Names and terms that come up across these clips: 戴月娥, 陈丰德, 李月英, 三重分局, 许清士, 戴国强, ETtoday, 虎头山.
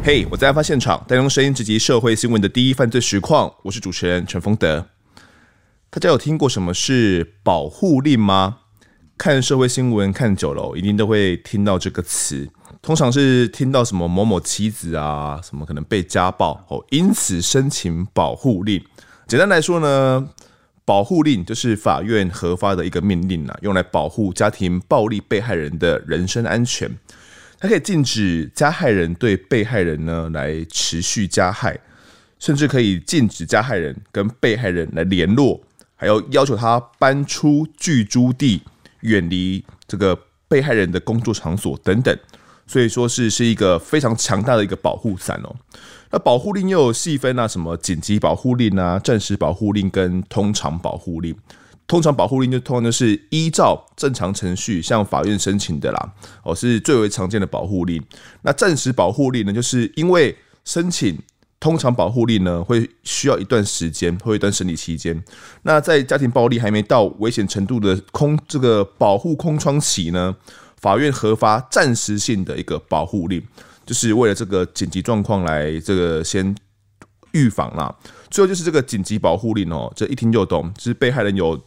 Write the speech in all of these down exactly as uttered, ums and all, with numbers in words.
嘿、hey, 我在案发现场，带您声音直击社会新闻的第一犯罪实况，我是主持人陈丰德。大家有听过什么是保护令吗？看社会新闻看久了，一定都会听到这个词，通常是听到什么某某妻子啊，什么可能被家暴，因此申请保护令。简单来说呢，保护令就是法院核发的一个命令、啊、用来保护家庭暴力被害人的人身安全。它可以禁止加害人对被害人呢来持续加害，甚至可以禁止加害人跟被害人来联络，还要要求他搬出居住地，远离这个被害人的工作场所等等。所以说 是, 是一个非常强大的一个保护伞哦。那保护令又有细分啊，什么紧急保护令啊、暂时保护令跟通常保护令。通常保护令就通常就是依照正常程序向法院申请的啦，哦，是最为常见的保护令。那暂时保护令呢，就是因为申请通常保护令呢会需要一段时间，会有一段审理期间。那在家庭暴力还没到危险程度的空这个保护空窗期呢，法院核发暂时性的一个保护令，就是为了这个紧急状况来这个先预防啦。最后就是这个紧急保护令哦，这一听就懂，就是被害人有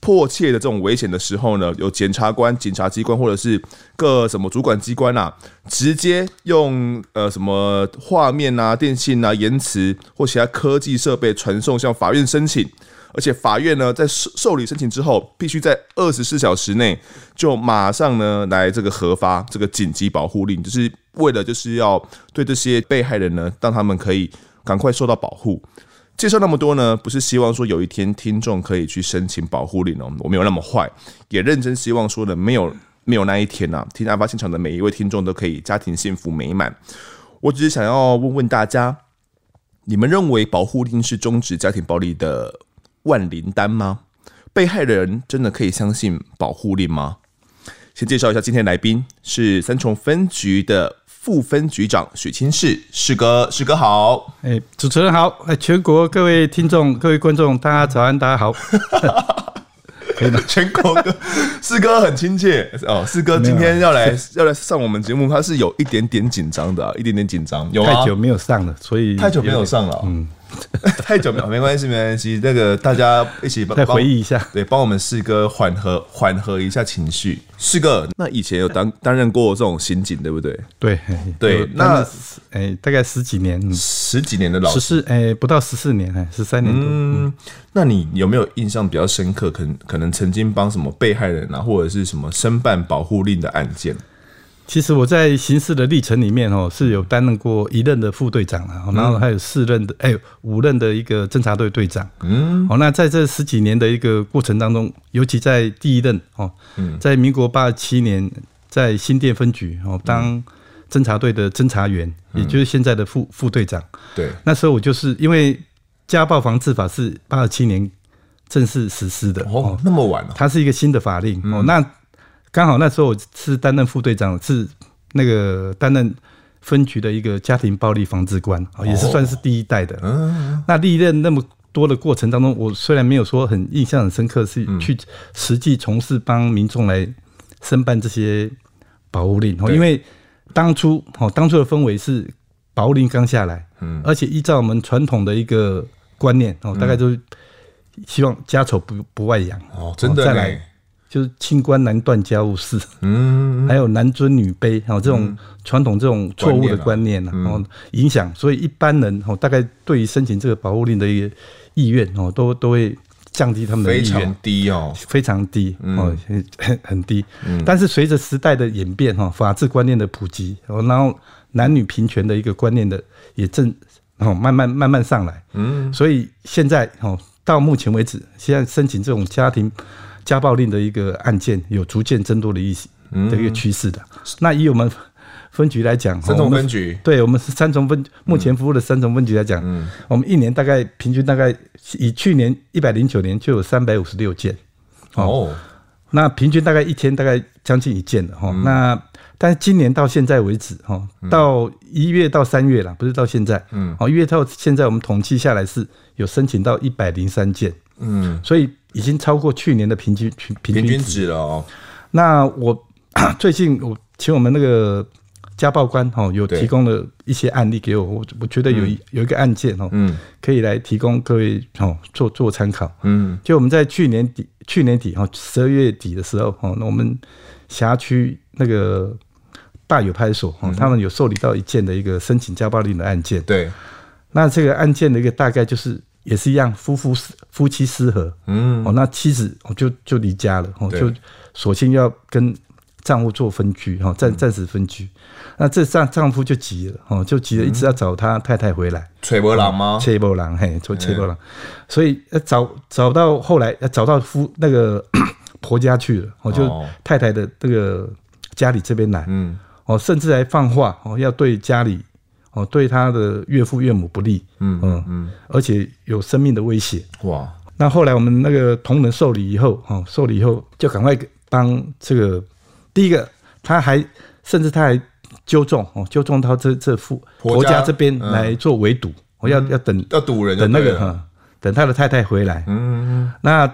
迫切的这种危险的时候呢，有检察官、警察机关或者是各什么主管机关啊，直接用呃什么画面啊、电信啊、言辞或其他科技设备传送向法院申请，而且法院呢在受理申请之后，必须在二十四小时内就马上呢来这个核发这个紧急保护令，就是为了就是要对这些被害人呢，让他们可以赶快受到保护。介绍那么多呢，不是希望说有一天听众可以去申请保护令哦，我没有那么坏，也认真希望说的没有没有那一天啊，听案发现场的每一位听众都可以家庭幸福美满。我只是想要问问大家，你们认为保护令是终止家庭暴力的万灵丹吗？被害人真的可以相信保护令吗？先介绍一下今天的来宾，是三重分局的副分局长许清士，士哥，士哥好。欸、主持人好，全国各位听众、各位观众，大家早安，大家好。全国哥，士哥很亲切哦。士哥今天要来要来上我们节目，他是有一点点紧张的、啊，一点点紧张。有太久没有上了，所以太久没有上了、哦。嗯，太久没有，没关系，没关系。那个大家一起再回忆一下，对，帮我们士哥缓和缓和一下情绪。士哥，那以前有担担任过这种刑警，对不对？对对，那哎、欸，大概十几年，嗯、十几年的老师，哎、欸，不到十四年，哎，十三年多。嗯，那你有没有印象比较深刻？可能可能曾经帮什么被害人啊，或者是什么申办保护令的案件？其实我在刑事的历程里面是有担任过一任的副队长，然后还有四任的、哎、五任的一个侦察队队长。嗯，那在这十几年的一个过程当中，尤其在第一任，在民国八十七年在新店分局当侦察队的侦察员，也就是现在的 副, 副队长。对，那时候我就是因为家暴防治法是八十七年正式实施的哦，那么晚了、哦，它是一个新的法令、嗯、那。刚好那时候我是担任副队长，是那个担任分局的一个家庭暴力防治官，也是算是第一代的。哦、那历任那么多的过程当中，我虽然没有说很印象很深刻，是去实际从事帮民众来申办这些保护令，因为当初当初的氛围是保护令刚下来，而且依照我们传统的一个观念，大概就是希望家丑不不外扬哦，真的嘞。就是清官难断家务事，嗯，还有男尊女卑，这种传统这种错误的观念影响，所以一般人大概对于申请这个保护令的一个意愿都都会降低他们的意愿，非常低哦，非常低哦，很低。但是随着时代的演变，法治观念的普及，然后男女平权的一个观念的也正慢慢慢慢上来，嗯，所以现在到目前为止，现在申请这种家庭家暴令的一个案件有逐渐增多的一的一个趋势的。那以我们分局来讲，三重分局，对，我们是三重分目前服务的三重分局来讲、嗯，我们一年大概平均大概以去年一百零九年就有三百五十六件哦，那平均大概一天大概将近一件了、嗯、那但是今年到现在为止到一月到三月啦，不是到现在，嗯，一月到现在我们统计下来是有申请到一百零三件，嗯，所以已经超过去年的平均平均值了哦。那我最近我请我们那个家暴官有提供了一些案例给我，我觉得有有一个案件可以来提供各位做做参考。就我们在去年底，去年底十二月底的时候，我们辖区那个大有派出所他们有受理到一件的一个申请家暴令的案件。对，那这个案件的一个大概就是也是一样，夫妇夫妻失和，那妻子就就离家了，就索性要跟丈夫做分居，暂暂时分居。那这丈夫就急了，就急了，一直要找他太太回来。找没人吗？找没人，嘿，找没人。所以找找到后来，找到夫那个婆家去了，就太太的这个家里这边来，嗯，甚至还放话要对家里，对他的岳父岳母不利，嗯嗯嗯，而且有生命的威胁。哇！那后来我们那个同仁受理以后，受理以后就赶快帮这个。第一个，他还甚至他还纠众，纠众到这这夫婆家这边来做围堵，我、嗯、要要等要堵人，等那个、嗯、等他的太太回来。嗯，那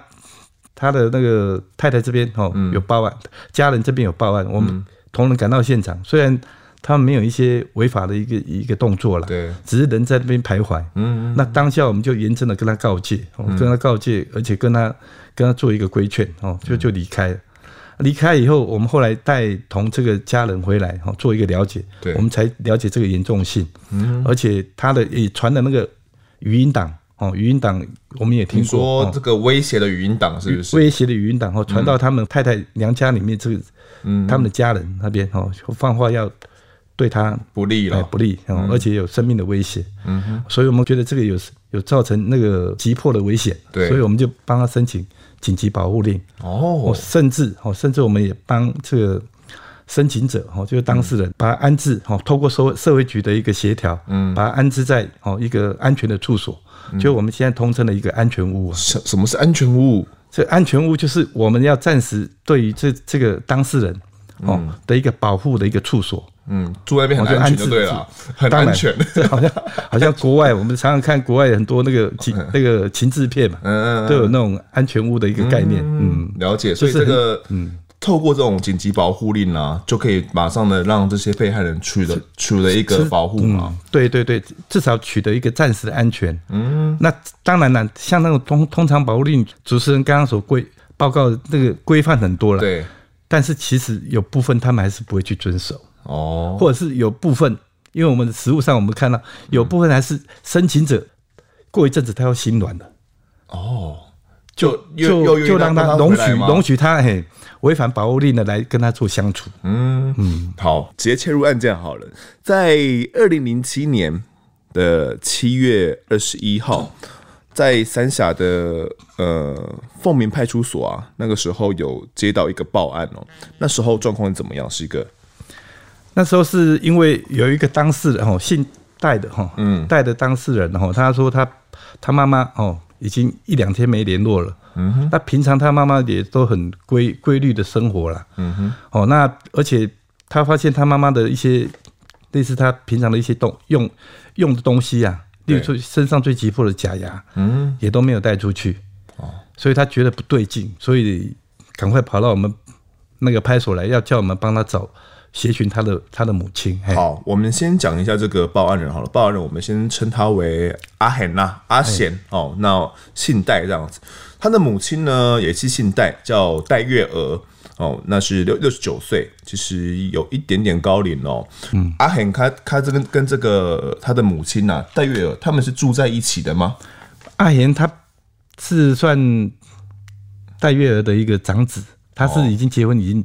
他的那个太太这边有报案，嗯、家人这边有报案，我们同仁赶到现场，虽然他们没有一些违法的一个一个动作了，对，只是人在那边徘徊。嗯，那当下我们就严正的跟他告诫，跟他告诫，而且跟他跟他做一个规劝，就就离开了。离开以后，我们后来带同这个家人回来做一个了解，我们才了解这个严重性。嗯，而且他的也传的那个语音档，语音档我们也听过，你说这个威胁的语音档是不是？威胁的语音档传到他们太太娘家里面，这个他们的家人那边放话要对他不利了，不利，而且有生命的威胁。嗯，所以我们觉得这个有有造成那个急迫的危险，所以我们就帮他申请紧急保护令。哦，甚至甚至我们也帮这个申请者，就是当事人，把他安置，透过社会局的一个协调，把他安置在一个安全的住所，就我们现在通称的一个安全屋。什么是安全屋？这安全屋就是我们要暂时对于这这个当事人的一个保护的一个住所。嗯，住在那边很安全就对了，很安全。好像好像国外，我们常常看国外很多那个情那个情志片嘛，嗯，都有那种安全屋的一个概念。嗯，了解。所以这个，嗯，透过这种紧急保护令啊，就可以马上的让这些被害人取得取得一个保护嘛。对对对，至少取得一个暂时的安全。嗯，那当然了，像那种通通常保护令，主持人刚刚所规报告那个规范很多了，对，但是其实有部分他们还是不会去遵守。哦，或者是有部分，因为我们的实务上我们看到有部分还是申请者过一阵子他要心软了，哦，就就就让他容许容许他嘿违反保护令的来跟他做相处。嗯嗯，好，直接切入案件好了。在二零零七年的七月二十一号，在三峡的呃凤鸣派出所啊，那个时候有接到一个报案哦，那时候状况怎么样？是一个。那时候是因为有一个当事人姓戴的哈，戴的当事人他说他他妈妈已经一两天没联络了。嗯，那平常他妈妈也都很规规律的生活了。嗯哼，那而且他发现他妈妈的一些类似他平常的一些动用用的东西啊，例如身上最急迫的假牙，嗯，也都没有带出去。哦，所以他觉得不对劲，所以赶快跑到我们那个派出所来，要叫我们帮他找。协寻他的他的母亲。好，我们先讲一下这个报案人好了。报案人我们先称他为阿贤呐，阿贤哦，那姓戴这样子。他的母亲呢也是姓戴，叫戴月娥哦，那是六十九岁，其实有一点点高龄哦。嗯，阿贤他他这跟跟这个他的母亲呐戴月娥，他们是住在一起的吗？阿贤他是算戴月娥的一个长子，他是已经结婚已经。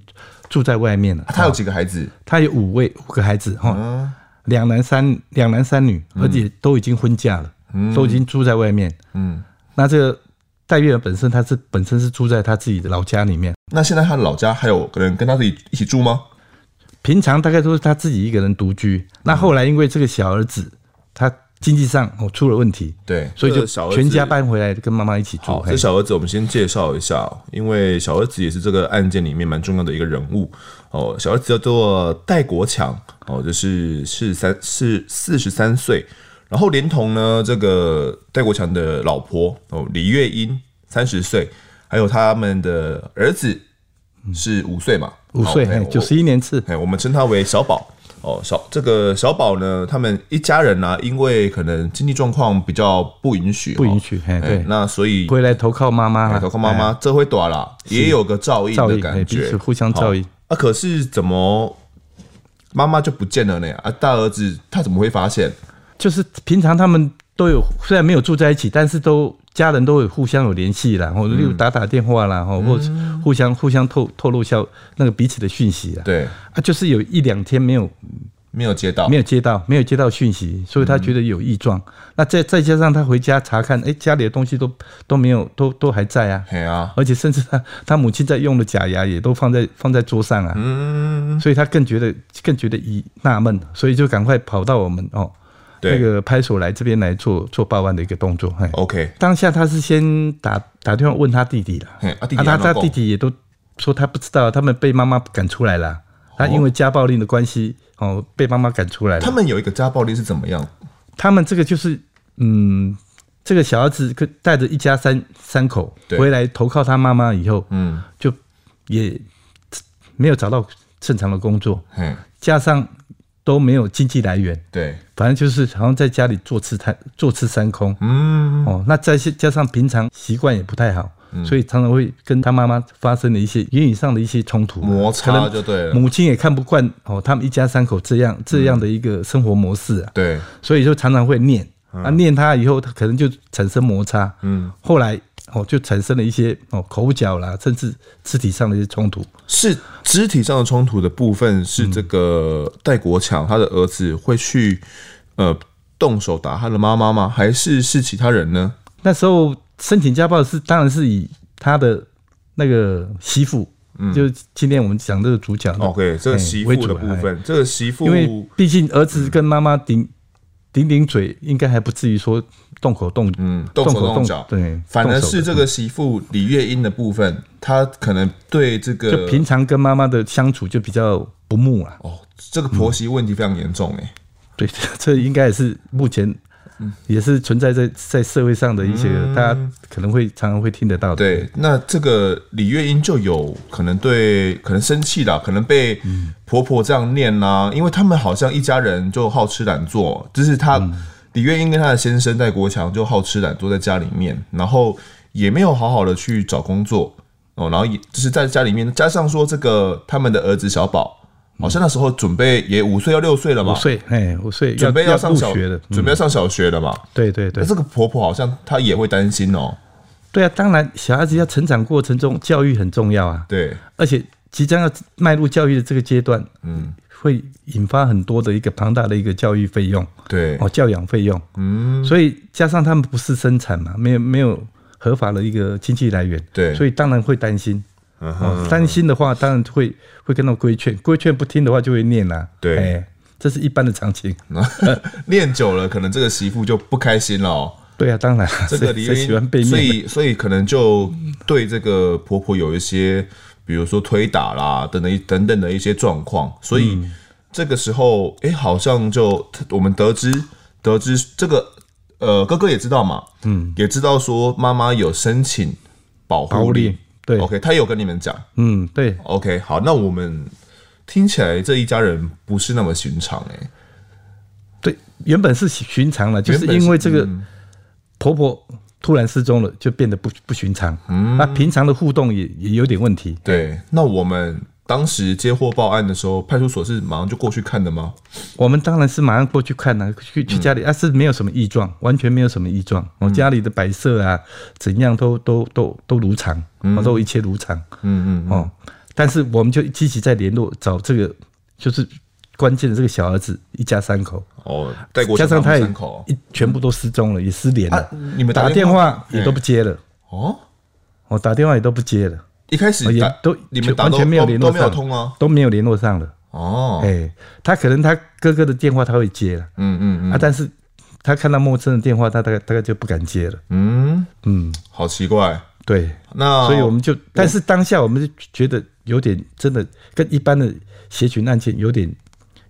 住在外面了。他有几个孩子？他有五位五个孩子哈，两男三两男三女，而且都已经婚嫁了，都已经住在外面。嗯，那这个戴月娥本身，她是本身是住在她自己的老家里面。那现在她的老家还有人跟她自己一起住吗？平常大概都是她自己一个人独居。那后来因为这个小儿子，他经济上出了问题，对，所以就全家搬回来跟妈妈一起住。好，这小儿子我们先介绍一下，因为小儿子也是这个案件里面蛮重要的一个人物。哦，小儿子叫做戴国强，哦，就是是三是四十三岁，然后连同呢这个戴国强的老婆哦李月英三十岁，还有他们的儿子是五岁嘛，五岁，九十一年次，我们称他为小宝。哦，小这个小宝呢，他们一家人啊，因为可能经济状况比较不允许，不允许，哎，对，那所以回来投靠妈妈，投靠妈妈，这会短啦，也有个照应的感觉，彼此互相照应。啊，可是怎么妈妈就不见了呢？啊，大儿子他怎么会发现？就是平常他们都有，虽然没有住在一起，但是都家人都有互相有联系啦，或者又打打电话啦，嗯、或互相互相透透露消那个彼此的讯息啦。对啊，就是有一两天没有没有接到，没有接到，没有接到讯息，所以他觉得有异状。嗯、那再再加上他回家查看，哎、欸，家里的东西都都没有，都都还在啊。啊而且甚至他他母亲在用的假牙也都放在放在桌上啊。嗯、所以他更觉得更觉得疑纳闷，所以就赶快跑到我们哦。那个派出所来这边来做做报案的一个动作。OK， 当下他是先打打电话问他弟弟了，啊，弟弟啊他弟弟也都说他不知道，他们被妈妈赶出来了，他因为家暴令的关系，哦，被妈妈赶出来了。他们有一个家暴令是怎么样？他们这个就是，嗯，这个小儿子带着一家三三口回来投靠他妈妈以后，嗯，就也没有找到正常的工作，加上。都没有经济来源，对，反正就是好像在家里坐吃太坐吃山空，嗯，哦，那再加上平常习惯也不太好，嗯、所以常常会跟他妈妈发生了一些言语上的一些冲突摩擦，就对了。母亲也看不惯哦，他们一家三口这样这样的一个生活模式啊，对、嗯，所以就常常会念、嗯、啊念他以后，他可能就产生摩擦，嗯，后来。哦，就产生了一些哦口角啦，甚至肢体上的一些冲突。是肢体上的冲突的部分，是这个戴国强他的儿子会去呃动手打他的妈妈吗？还是是其他人呢？那时候申请家暴是当然是以他的那个媳妇，嗯，就是今天我们讲这个主角 ，OK， 这个媳妇的部分，这个媳妇，因为毕竟儿子跟妈妈顶。嗯顶顶嘴应该还不至于说动口动，嗯，动手动脚，对，反而是这个媳妇李月英的部分，她可能对这个就平常跟妈妈的相处就比较不睦了、啊。哦，这个婆媳问题非常严重哎、欸嗯。对，这应该也是目前也是存在在在社会上的一些、嗯、大家可能会常常会听得到的。对，那这个李月英就有可能对可能生气啦，可能被。嗯婆婆这样念啦、啊，因为他们好像一家人就好吃懒做，就是她、嗯、李月英跟她的先生戴国强就好吃懒做在家里面，然后也没有好好的去找工作哦，然后也就是在家里面，加上说这个他们的儿子小宝，好像那时候准备也五岁要六岁了嘛，五岁哎五岁准备要上小学了，准备要上小学了嘛，嗯、对对对，那这个婆婆好像她也会担心哦，对啊，当然小孩子要成长过程中教育很重要啊，对，而且。即将要迈入教育的这个阶段，嗯，会引发很多的一个庞大的一个教育费用，对，哦，教养费用，嗯，所以加上他们不是生产嘛，没有没有合法的一个经济来源，对，所以当然会担心，嗯哦、担心的话，当然会会跟他们规劝，规劝不听的话就会念啦、啊，对、哎，这是一般的常情，念久了可能这个媳妇就不开心了、哦。对啊，当然，这个李喜欢被念，所以所以可能就对这个婆婆有一些。比如说推打啦，等等等等的一些状况，所以这个时候，哎、欸，好像就我们得知得知这个，呃，哥哥也知道嘛，嗯，也知道说妈妈有申请保护令，对 ，OK， 他有跟你们讲，嗯，对 ，OK， 好，那我们听起来这一家人不是那么寻常、欸，对，原本是寻常了，就是因为这个婆婆。突然失踪了，就变得不不寻常。嗯，那平常的互动也也有点问题。对，那我们当时接获报案的时候，派出所是马上就过去看的吗？我们当然是马上过去看啊，去去家里、嗯、啊是没有什么异状，完全没有什么异状。我、嗯、家里的摆设啊，怎样都都都都如常，嗯、都一切如常。嗯 嗯, 嗯哦，但是我们就积极在联络找这个，就是。关键的这个小儿子一家三口哦，加上他也全部都失踪了，也失联了。你们打电话也都不接了哦，我打电话也都不接了。一开始也都你们完全没有联络上，都没有通啊，都没有联络上了哦。哎，他可能他哥哥的电话他会接了，嗯嗯嗯啊，但是他看到陌生的电话，他大概大概就不敢接了。嗯嗯，好奇怪。对，那所以我们就，但是当下我们就觉得有点真的跟一般的邪群案件有点。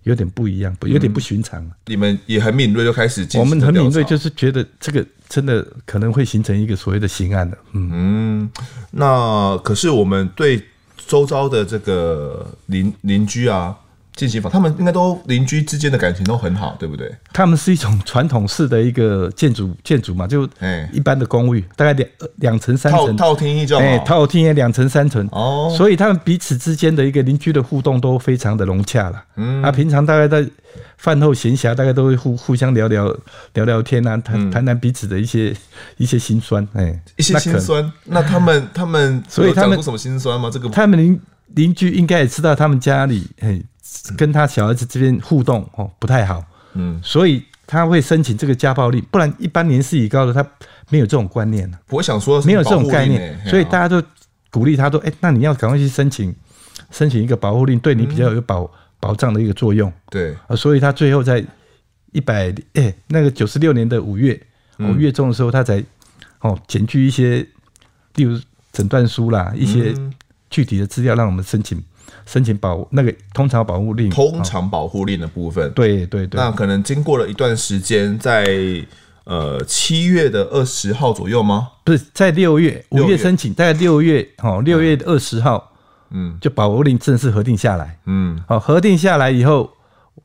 有点不一样，有点不寻常、嗯。你们也很敏锐，就开始进行。我们很敏锐，就是觉得这个真的可能会形成一个所谓的刑案的。嗯, 嗯，那可是我们对周遭的这个邻邻居啊，进行访，他们应该都邻居之间的感情都很好，对不对？他们是一种传统式的一个建筑建筑嘛，就一般的公寓，大概两两层三层，套厅一就好，哎，套厅也两层三层哦，所以他们彼此之间的一个邻居的互动都非常的融洽了。嗯，啊，平常大概在饭后闲暇，大概都会互互相聊聊聊聊天啊，谈谈谈彼此的一些一些心酸，哎，一些心酸。那他们他们所以他们有什么心酸吗？这个他们邻邻居应该也知道他们家里哎。跟他小孩子这边互动不太好，嗯，所以他会申请这个家暴令，不然一般年事已高的他没有这种观念，我想说没有这种概念，所以大家就鼓励他说：“哎，那你要赶快去申请，申请一个保护令，对你比较有保保障的一个作用。”对，所以他最后在一百哎那个九十六年的五月五月中的时候，他才哦检具一些，例如诊断书啦，一些具体的资料让我们申请。申请保那个通常保护令，通常保护令的部分，哦、对对对。那可能经过了一段时间，在呃七月的二十号左右吗？不是，在六月五月申请，大概六月哦，六月二十号，嗯，就保护令正式核定下来，嗯，好、哦，核定下来以后，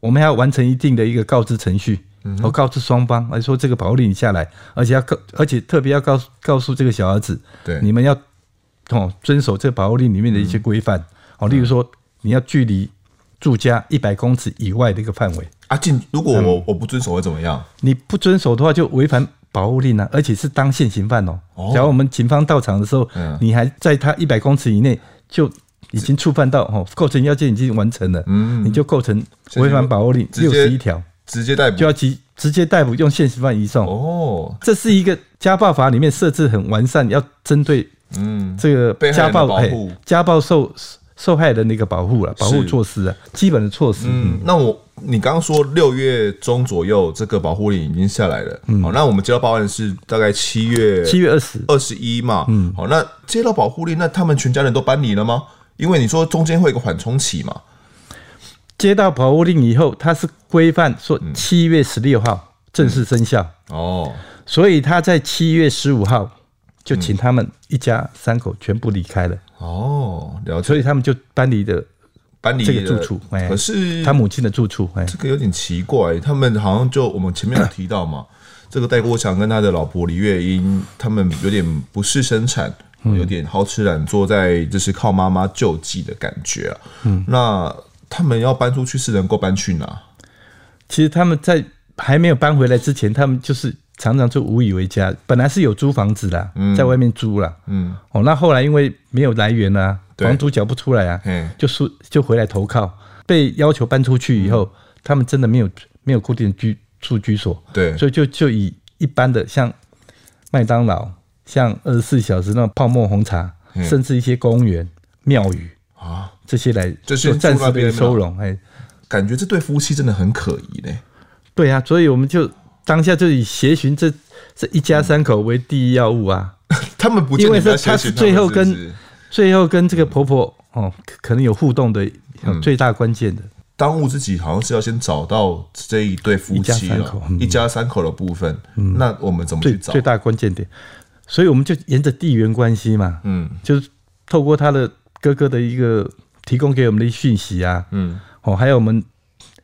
我们还要完成一定的一个告知程序，嗯，哦，告知双方，而说这个保护令下来，而且要告，而且特别要告告诉这个小儿子，对，你们要哦遵守这个保护令里面的一些规范。嗯例如说，你要距离住家一百公尺以外的一个范围啊。如果我我不遵守会怎么样？你不遵守的话，就违反保护令啊，而且是当现行犯哦。假如我们警方到场的时候，你还在他一百公尺以内，就已经触犯到哦，构成要件已经完成了，你就构成违反保护令六十一条，直接逮捕就要直接逮捕，用现行犯移送哦。这是一个家暴法里面设置很完善，要针对嗯这个家暴哎家暴受。受害人的一个保护了，保护措施啊，基本的措施。嗯，那我你刚刚说六月中左右这个保护令已经下来了，嗯，好，那我们接到报案是大概七月七月二十二十一嘛，嗯，好，那接到保护令，那他们全家人都搬离了吗？因为你说中间会有一个缓冲期嘛。接到保护令以后，它是规范说七月十六号正式生效，嗯嗯、哦，所以他在七月十五号就请他们一家三口全部离开了。哦，了解，所以他们就搬离的搬离这个住处，可是他母亲的住处，这个有点奇怪。他们好像就我们前面有提到嘛，这个戴国强跟他的老婆李月英，他们有点不事生产，有点好吃懒做，在就是靠妈妈救济的感觉啊。嗯，那他们要搬出去是能够搬去哪？其实他们在还没有搬回来之前，他们就是。常常就无以为家，本来是有租房子啦，嗯、在外面租啦，嗯，哦，那后来因为没有来源啊，房租缴不出来啊，就就回来投靠，被要求搬出去以后，嗯、他们真的没有没有固定的居住居所，对，所以就就以一般的像麦当劳、像二十四小时那种泡沫红茶，甚至一些公园、庙宇啊这些来做暂时的收容，哎，感觉这对夫妻真的很可疑嘞。对啊，所以我们就。当下就以协寻 这, 这一家三口为第一要务啊！他们不因为是他是最后跟是是最后跟这个婆婆、哦、可能有互动的、嗯、最大关键的当务之急，好像是要先找到这一对夫妻了，一家三口，嗯、一家三口的部分。嗯、那我们怎么去找 最, 最大关键点？所以我们就沿着地缘关系嘛，嗯，就是透过他的哥哥的一个提供给我们的讯息啊，嗯，哦，还有我们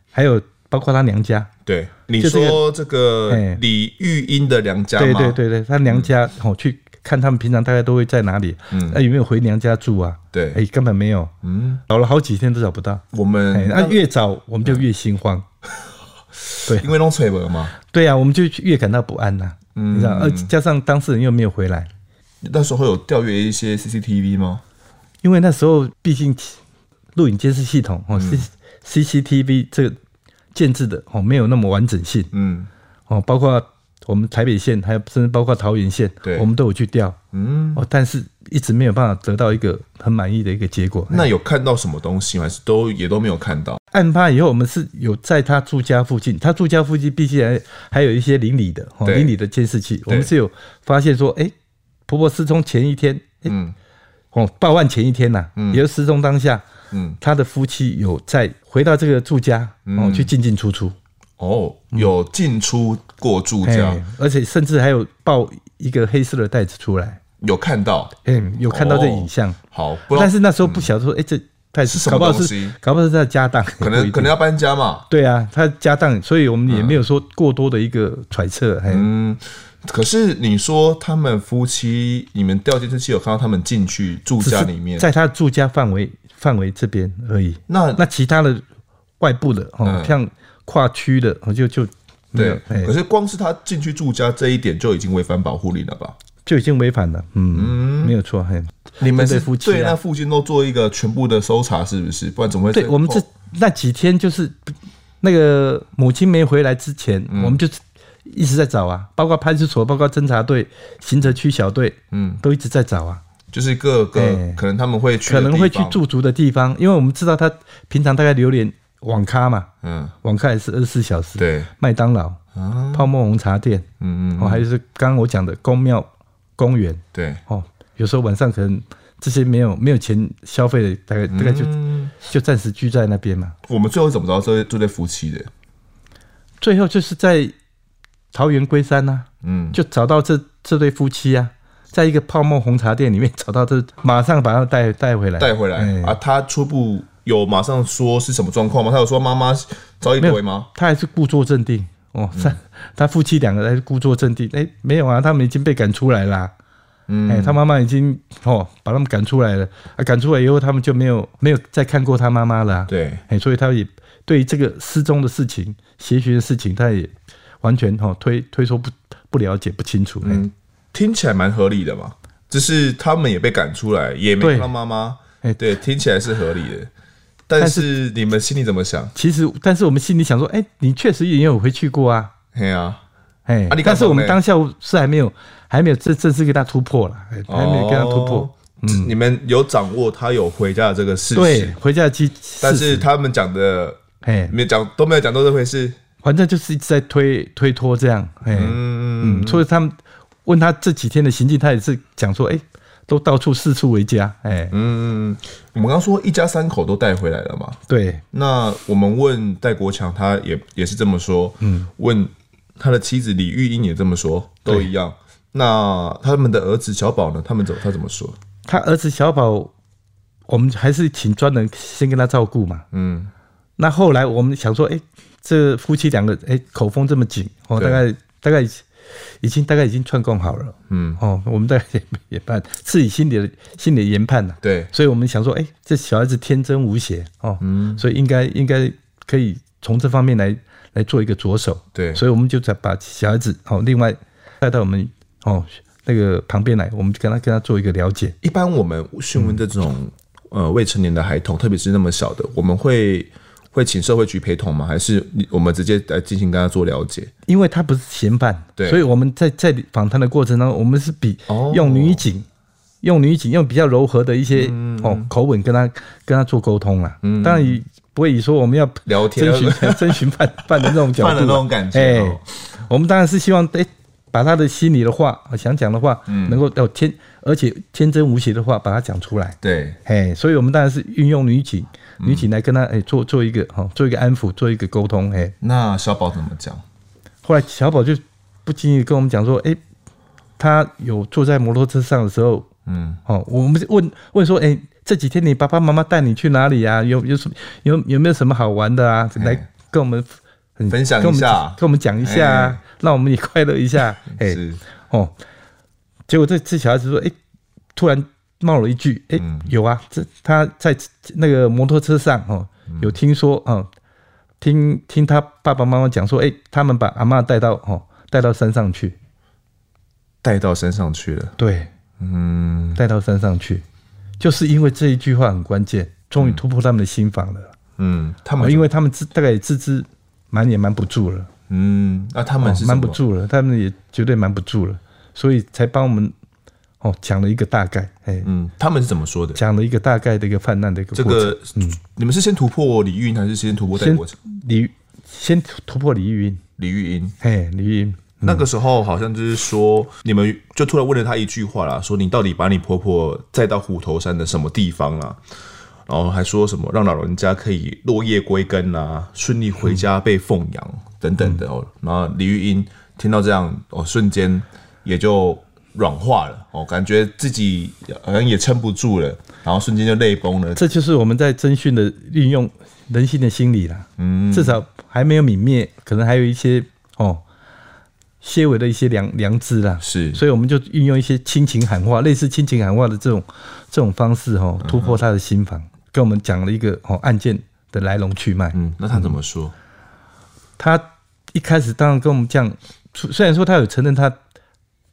还有包括他娘家，对。你说这个李玉英的娘家吗？对对对，他娘家、嗯、去看他们平常大概都会在哪里？嗯，啊、有没有回娘家住啊？对，哎，根本没有，嗯，找了好几天都找不到。我们那、啊、越找我们就越心慌，嗯、对，因为弄错了嘛。对啊，我们就越感到不安呐、啊。嗯，你知道，而加上当事人又没有回来，那时候有调阅一些 C C T V 吗？因为那时候毕竟录影监视系统、嗯、C C T V 这个。建制的没有那么完整性，嗯，包括我们台北县，还有甚至包括桃园县，我们都有去调，嗯，但是一直没有办法得到一个很满意的一个结果。那有看到什么东西吗？还是都也都没有看到？案发以后，我们是有在他住家附近，他住家附近毕竟还还有一些邻里的邻里的监视器，我们是有发现说，哎、欸，婆婆失踪前一天，欸、嗯，哦，报案前一天呐、啊，嗯，也就是失踪当下。嗯，他的夫妻有在回到这个住家、嗯、去进进出出哦，有进出过住家、嗯，而且甚至还有抱一个黑色的袋子出来，有看到，嗯，有看到这影像。哦、好，但是那时候不晓得说，哎、嗯欸，这他也是什么东西，搞不好是在家当，可能可能要搬家嘛。对啊，他家当，所以我们也没有说过多的一个揣测。嗯，可是你说他们夫妻，你们调监视器有看到他们进去住家里面，在他的住家范围范围这边而已。那那其他的外部的，嗯、像跨区的，就就对。可是光是他进去住家这一点就已经违反保护令了吧？就已经违反了，嗯，嗯没有错。你们是对那附近都做一个全部的搜查，是不是？不然怎么会？对，我们这那几天就是那个母亲没回来之前，嗯、我们就一直在找啊，包括派出所、包括侦查队、刑责区小队，嗯，都一直在找啊。就是各个、欸、可能他们会去的地方，可能会去驻足的地方，因为我们知道他平常大概流连网咖嘛，嗯，网咖也是二十四小时，对，麦当劳、啊、泡沫红茶店，嗯 嗯, 嗯，还有是刚刚我讲的公庙、公园，对，哦。有时候晚上可能这些没有没有钱消费的，大概大概就、嗯、就暂时居在那边嘛。我们最后怎么找到这这对夫妻的？最后就是在桃园龟山啊，嗯，就找到这这对夫妻啊，在一个泡沫红茶店里面找到这，马上把他带带回来，带回来、嗯、啊。他初步有马上说是什么状况吗？他有说妈妈遭遇鬼吗？他还是故作镇定哦，嗯、他夫妻两个还是故作镇定。哎、欸，没有啊，他们已经被赶出来啦、啊。嗯欸、他妈妈已经、哦、把他们赶出来了，赶、啊、出来以后，他们就没有没有再看过他妈妈了、啊。对、欸，所以他也对这个失踪的事情、邪学的事情，他也完全、哦、推推说 不, 不了解、不清楚。嗯欸、听起来蛮合理的嘛，只是他们也被赶出来，也没看到妈妈。对，欸、對听起来是合理的。但是你们心里怎么想？其实，但是我们心里想说，哎、欸，你确实也有回去过啊。对啊。哎、啊，但是我们当下是还没有，还没有正正式给他突破了，还没有跟他突破、哦嗯。你们有掌握他有回家的这个事实，对，回家的机，但是他们讲的，哎，没讲都没有讲到这回事，反正就是一直在推推脱这样。嗯嗯，所以他们问他这几天的行径，他也是讲说，哎、欸，都到处四处为家。哎，嗯，我们刚刚说一家三口都带回来了嘛？对。那我们问戴国强，他也也是这么说。嗯，问。他的妻子李玉英也这么说，都一样。那他们的儿子小宝呢？他们怎他怎么说？他儿子小宝，我们还是请专人先跟他照顾嘛。嗯。那后来我们想说，哎、欸，这夫妻两个，哎、欸，口风这么紧，哦，大概大概已经大概已经串供好了。嗯。哦，我们大概也办自己心里的心理研判了、啊。对。所以我们想说，哎、欸，这小孩子天真无邪哦，嗯，所以应该应该可以从这方面来。来做一个着手，对，所以我们就把小孩子、哦、另外带到我们、哦、那个旁边来，我们跟他跟他做一个了解。一般我们询问这种、嗯呃、未成年的孩童，特别是那么小的，我们会会请社会局陪同吗？还是我们直接来进行跟他做了解？因为他不是嫌犯，所以我们在在访谈的过程当中，我们是比用女警、哦、用女警用比较柔和的一些、嗯哦、口吻跟他跟他做沟通啦、啊嗯。当然。不会说我们要聊天征询犯犯的那种角度，犯的那种感觉、欸。我们当然是希望、欸、把他的心里的话、想讲的话，嗯、能够哦天，而且天真无邪的话，把它讲出来。对、欸，所以我们当然是运用女警，女警来跟他、欸、做做一个做一个安抚，做一个沟通、欸。那小宝怎么讲？后来小宝就不经意跟我们讲说，欸、他有坐在摩托车上的时候，嗯，哦、我们问问说，欸这几天你爸爸妈妈带你去哪里啊？有有什么有有没有什么好玩的啊？来跟我们分享一下，跟我们讲一下、啊欸，让我们也快乐一下。哎、欸，哦，结果这这小孩子说，哎、欸，突然冒了一句，哎、欸嗯，有啊，这他在那个摩托车上哦，有听说啊、哦，听听他爸爸妈妈讲说，哎、欸，他们把阿嬷带到哦，带到山上去，带到山上去了。对，嗯，带到山上去。就是因为这一句话很关键，终于突破他们的心防了。嗯，他们因为他们大概也自知瞒也瞒不住了。嗯，那、啊、他们是瞒、哦、不住了，他们也绝对瞒不住了，所以才帮我们哦讲了一个大概。哎，嗯，他们是怎么说的？讲了一个大概的一个泛滥的一个过程。这个，嗯，你们是先突破李玉英，还是先突破戴国强？李先突破李玉英，李玉英，哎，李玉英。那个时候好像就是说，你们就突然问了他一句话啦，说你到底把你婆婆载到虎头山的什么地方啦？然后还说什么让老人家可以落叶归根啦，顺利回家被奉养等等的哦。然后李玉英听到这样哦，瞬间也就软化了哦，感觉自己好像也撑不住了。然后瞬间就泪崩了。这就是我们在侦讯的运用人性的心理啦。嗯，至少还没有泯灭，可能还有一些哦，些微的一些良良知啦。是，所以我们就运用一些亲情喊话，类似亲情喊话的这种这种方式哦，突破他的心防，嗯、跟我们讲了一个哦案件的来龙去脉。嗯，那他怎么说？嗯、他一开始当然跟我们讲，虽然说他有承认他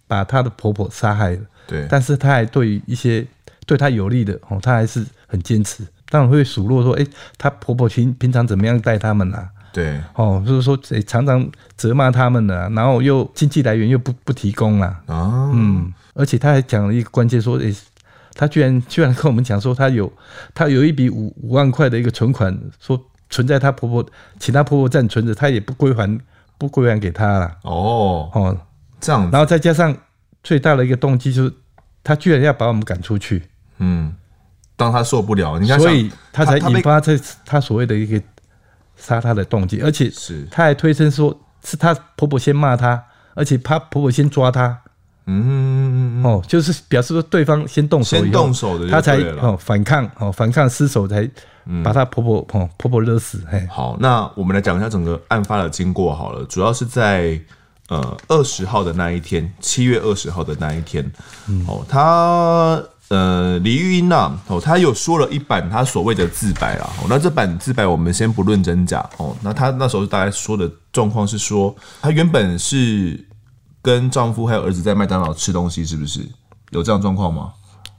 把他的婆婆杀害了，对，但是他还对于一些对他有利的哦，他还是很坚持。当然会数落说，哎、欸，他婆婆平平常怎么样待他们啊？对，哦，就是说，欸、常常责骂他们啊，然后又经济来源又不不提供啦、啊。哦，嗯，而且他还讲了一个关键，说，哎、欸，他居然居然跟我们讲说，他有他有一笔五五万块的一个存款，说存在他婆婆，请他婆婆暂存着，他也不归还不归还给他啦。哦，哦，这样子，然后再加上最大的一个动机就是，他居然要把我们赶出去。嗯，当他受不了，你看，所以他才引发这 他, 他所谓的一个杀他的动机，而且他还推称说是他婆婆先骂他，而且他婆婆先抓他，嗯，哦，就是表示说对方先动手，先动手的，他才哦反抗哦反抗失手才把他婆婆、嗯、哦婆婆勒死。好，那我们来讲一下整个案发的经过好了，主要是在。呃，二十号的那一天，七月二十号的那一天，嗯、哦，他呃，李玉英啊，哦，他有说了一版他所谓的自白啦、哦。那这版自白我们先不论真假哦。那他那时候大概说的状况是说，他原本是跟丈夫还有儿子在麦当劳吃东西，是不是有这样状况吗？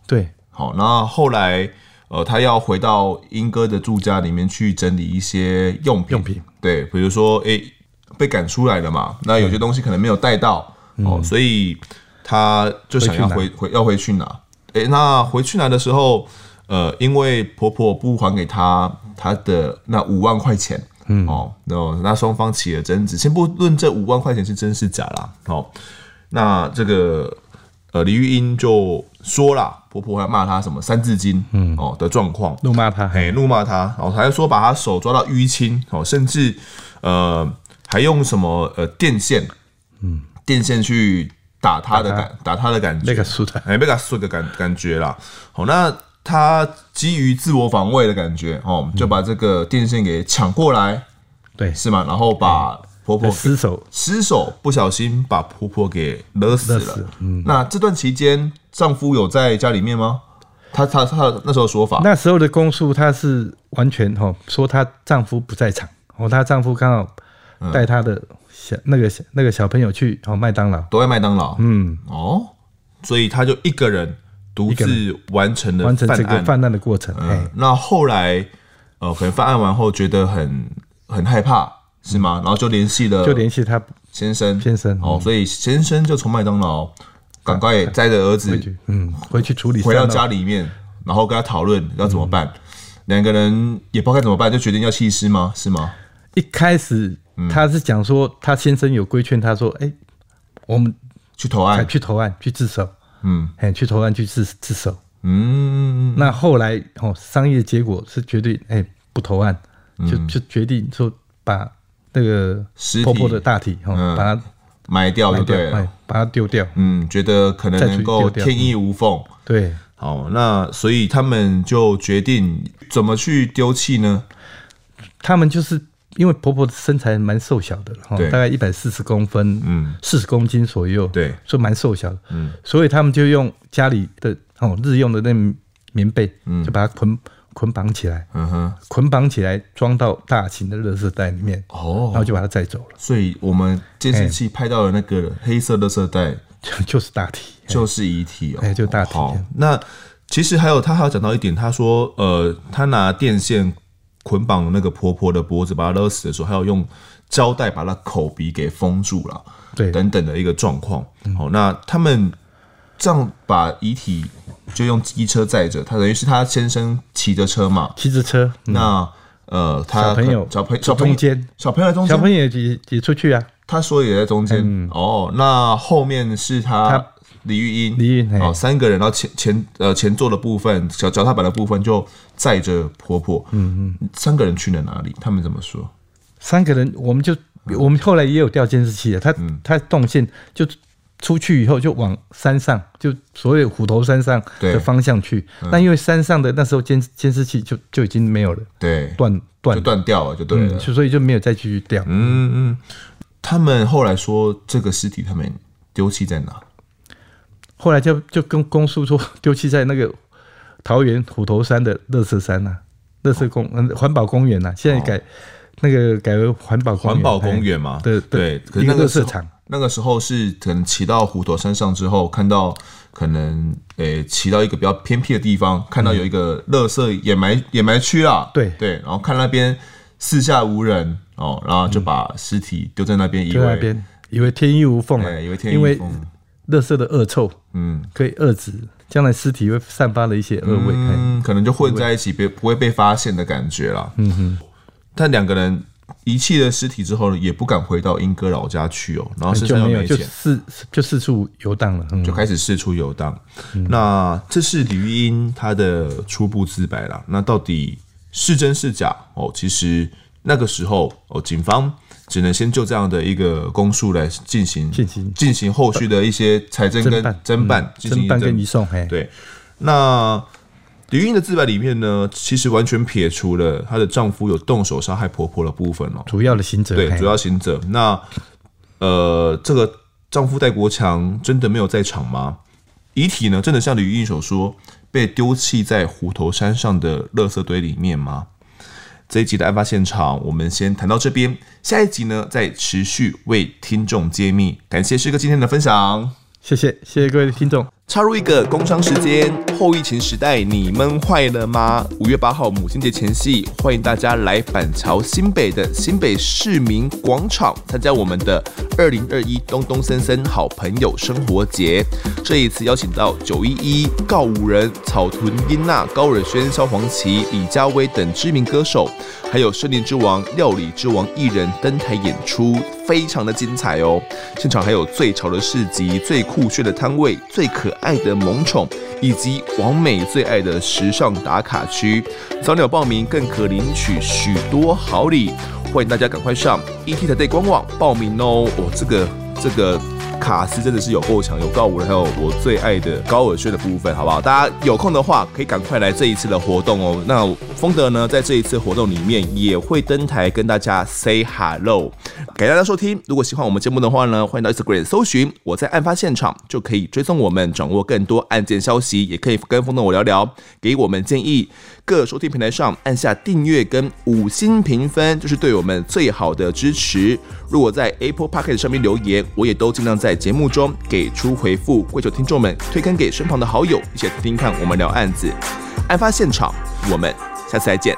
对，好，那后来呃，他要回到英哥的住家里面去整理一些用品，用品对，比如说诶。欸被赶出来了嘛？那有些东西可能没有带到、嗯哦、所以他就想要 回, 回要回去拿。欸、那回去拿的时候，呃，因为婆婆不还给他他的那五万块钱，嗯、哦，那双方起了争执。先不论这五万块钱是真是假啦，哦，那这个呃李玉英就说啦，婆婆还骂他什么三字经，嗯、哦的状况，怒骂他，嘿，怒骂他，哦，还说把他手抓到淤青，哦，甚至呃。还用什么呃电线，嗯，电线去打他的感，打他的感觉，被他输的，哎，被他输的感感觉啦。好，那他基于自我防卫的感觉，哦，就把这个电线给抢过来，对、嗯，是吗？然后把婆婆失手，失手不小心把婆婆给勒死了。死了嗯、那这段期间，丈夫有在家里面吗？他他他那时候说法，那时候的供述，他是完全哈、哦、说她丈夫不在场，哦，她丈夫刚好。带他的小、嗯、那个小那个小朋友去哦麦当劳，都在麦当劳，嗯哦，所以他就一个人独自完成了完成这个犯案的过程。嗯、那后来呃，可能犯案完后觉得很很害怕，是吗？嗯、然后就联系了，就联系他先生先生哦，所以先生就从麦当劳赶快载着儿子，嗯，回去处理，回到家里面，然后跟他讨论要怎么办。两、嗯、个人也不知道该怎么办，就决定要弃尸吗？是吗？一开始。嗯、他是讲说，他先生有规劝他说：“哎、欸，我们去投案，去投案，去自首。嗯，哎，去投案，去自自首。嗯，那后来哦，商业结果是决定哎、欸、不投案，嗯、就就决定说把那个婆婆的大体哦、嗯、把它埋掉就对了，把它丢掉。嗯，觉得可能能够天衣无缝。嗯、对，好，那所以他们就决定怎么去丢弃呢？他们就是。”因为婆婆的身材蛮瘦小的，大概一百四十公分，嗯，四十公斤左右，对，所以蛮瘦小的，嗯，所以他们就用家里的日用的那棉被，嗯，就把它捆捆绑起来，嗯哼，捆绑起来装到大型的垃圾袋里面，哦，然后就把它载走了。所以我们监视器拍到的那个黑色垃圾袋，就是大体，就是遗体哦，哎，就大体。好，那其实还有他还有讲到一点，他说，呃，他拿电线。捆绑那个婆婆的脖子，把她勒死的时候，还有用胶带把她口鼻给封住了，对，等等的一个状况。好、嗯，那他们这样把遗体就用机车载着，他等于是他先生骑着车嘛，骑着车。嗯、那呃，他小朋友，小朋友，小朋友中间，小朋友在中间，小朋友也也出去啊。他说也在中间、嗯、哦。那后面是他。他李玉英，李玉英，哦，三个人，然后前前呃前座的部分，脚脚踏板的部分就载着婆婆，嗯嗯，三个人去了哪里？他们怎么说？三个人，我们就我们后来也有调监视器的，他、嗯、他动线就出去以后就往山上，就所谓虎头山上的方向去。那、嗯、因为山上的那时候监监视器就就已经没有了，对，断断就断掉了，就对了、嗯，所以就没有再继续掉。嗯嗯，他们后来说这个尸体他们丢弃在哪？后来就就跟公诉说丢弃在那个桃园虎头山的垃圾山呐、啊，垃圾公环、哦、保公园呐、啊，现在改、哦、那个改为环保环保公园嘛，对对，可是那个是场。那个时候是可能骑到虎头山上之后，看到可能诶骑、欸、到一个比较偏僻的地方，看到有一个垃圾掩埋掩埋区啦，对对，然后看那边四下无人哦，然后就把尸体丢在那边，以为以为天衣无缝啊，以为天衣无缝，因为垃圾的恶臭，嗯，可以遏止，将来尸体会散发了一些恶味，嗯，可能就混在一起，别不会被发现的感觉啦，嗯哼，但两个人。遗弃了尸体之后也不敢回到英哥老家去哦，然后身上又没钱，就四就四处游荡了、嗯，就开始四处游荡、嗯。那这是李玉英他的初步自白啦。那到底是真是假哦？其实那个时候哦，警方只能先就这样的一个供述来进行进行进行后续的一些财政跟侦办进、嗯、行侦办跟移送。对，那。李玉英的自白里面呢，其实完全撇除了她的丈夫有动手杀害婆婆的部分、喔、主要的行者对主要行者。那呃，这个丈夫戴国强真的没有在场吗？遗体呢，真的像李玉英所说，被丢弃在虎头山上的垃圾堆里面吗？这一集的案发现场，我们先谈到这边，下一集呢再持续为听众揭秘。感谢师哥今天的分享。谢谢，谢谢各位听众。插入一个工商时间，后疫情时代你们坏了吗？五月八号母亲节前夕，欢迎大家来板桥新北的新北市民广场参加我们的二零二一东东森森好朋友生活节。这一次邀请到九一一、告五人、草屯英娜、高尔宣、萧煌奇、李佳薇等知名歌手，还有森林之王、料理之王艺人登台演出。非常的精彩哦！现场还有最潮的市集、最酷炫的摊位、最可爱的萌宠，以及网美最爱的时尚打卡区。早鸟报名更可领取许多好礼，欢迎大家赶快上 ETtoday 官网报名哦！哦，这个这个卡司真的是有够强，有告五人，还有我最爱的高尔宣的部分，好不好？大家有空的话可以赶快来这一次的活动哦。那丰德呢，在这一次活动里面也会登台跟大家 say hello。感谢大家收听，如果喜欢我们节目的话呢，欢迎到 Instagram 搜寻我在案发现场，就可以追踪我们，掌握更多案件消息，也可以跟丰德我聊聊，给我们建议。各收听平台上按下订阅跟五星评分，就是对我们最好的支持。如果在 Apple Podcast 上面留言，我也都尽量在节目中给出回复。跪求听众们推坑给身旁的好友，一起听听看我们聊案子。案发现场，我们下次再见。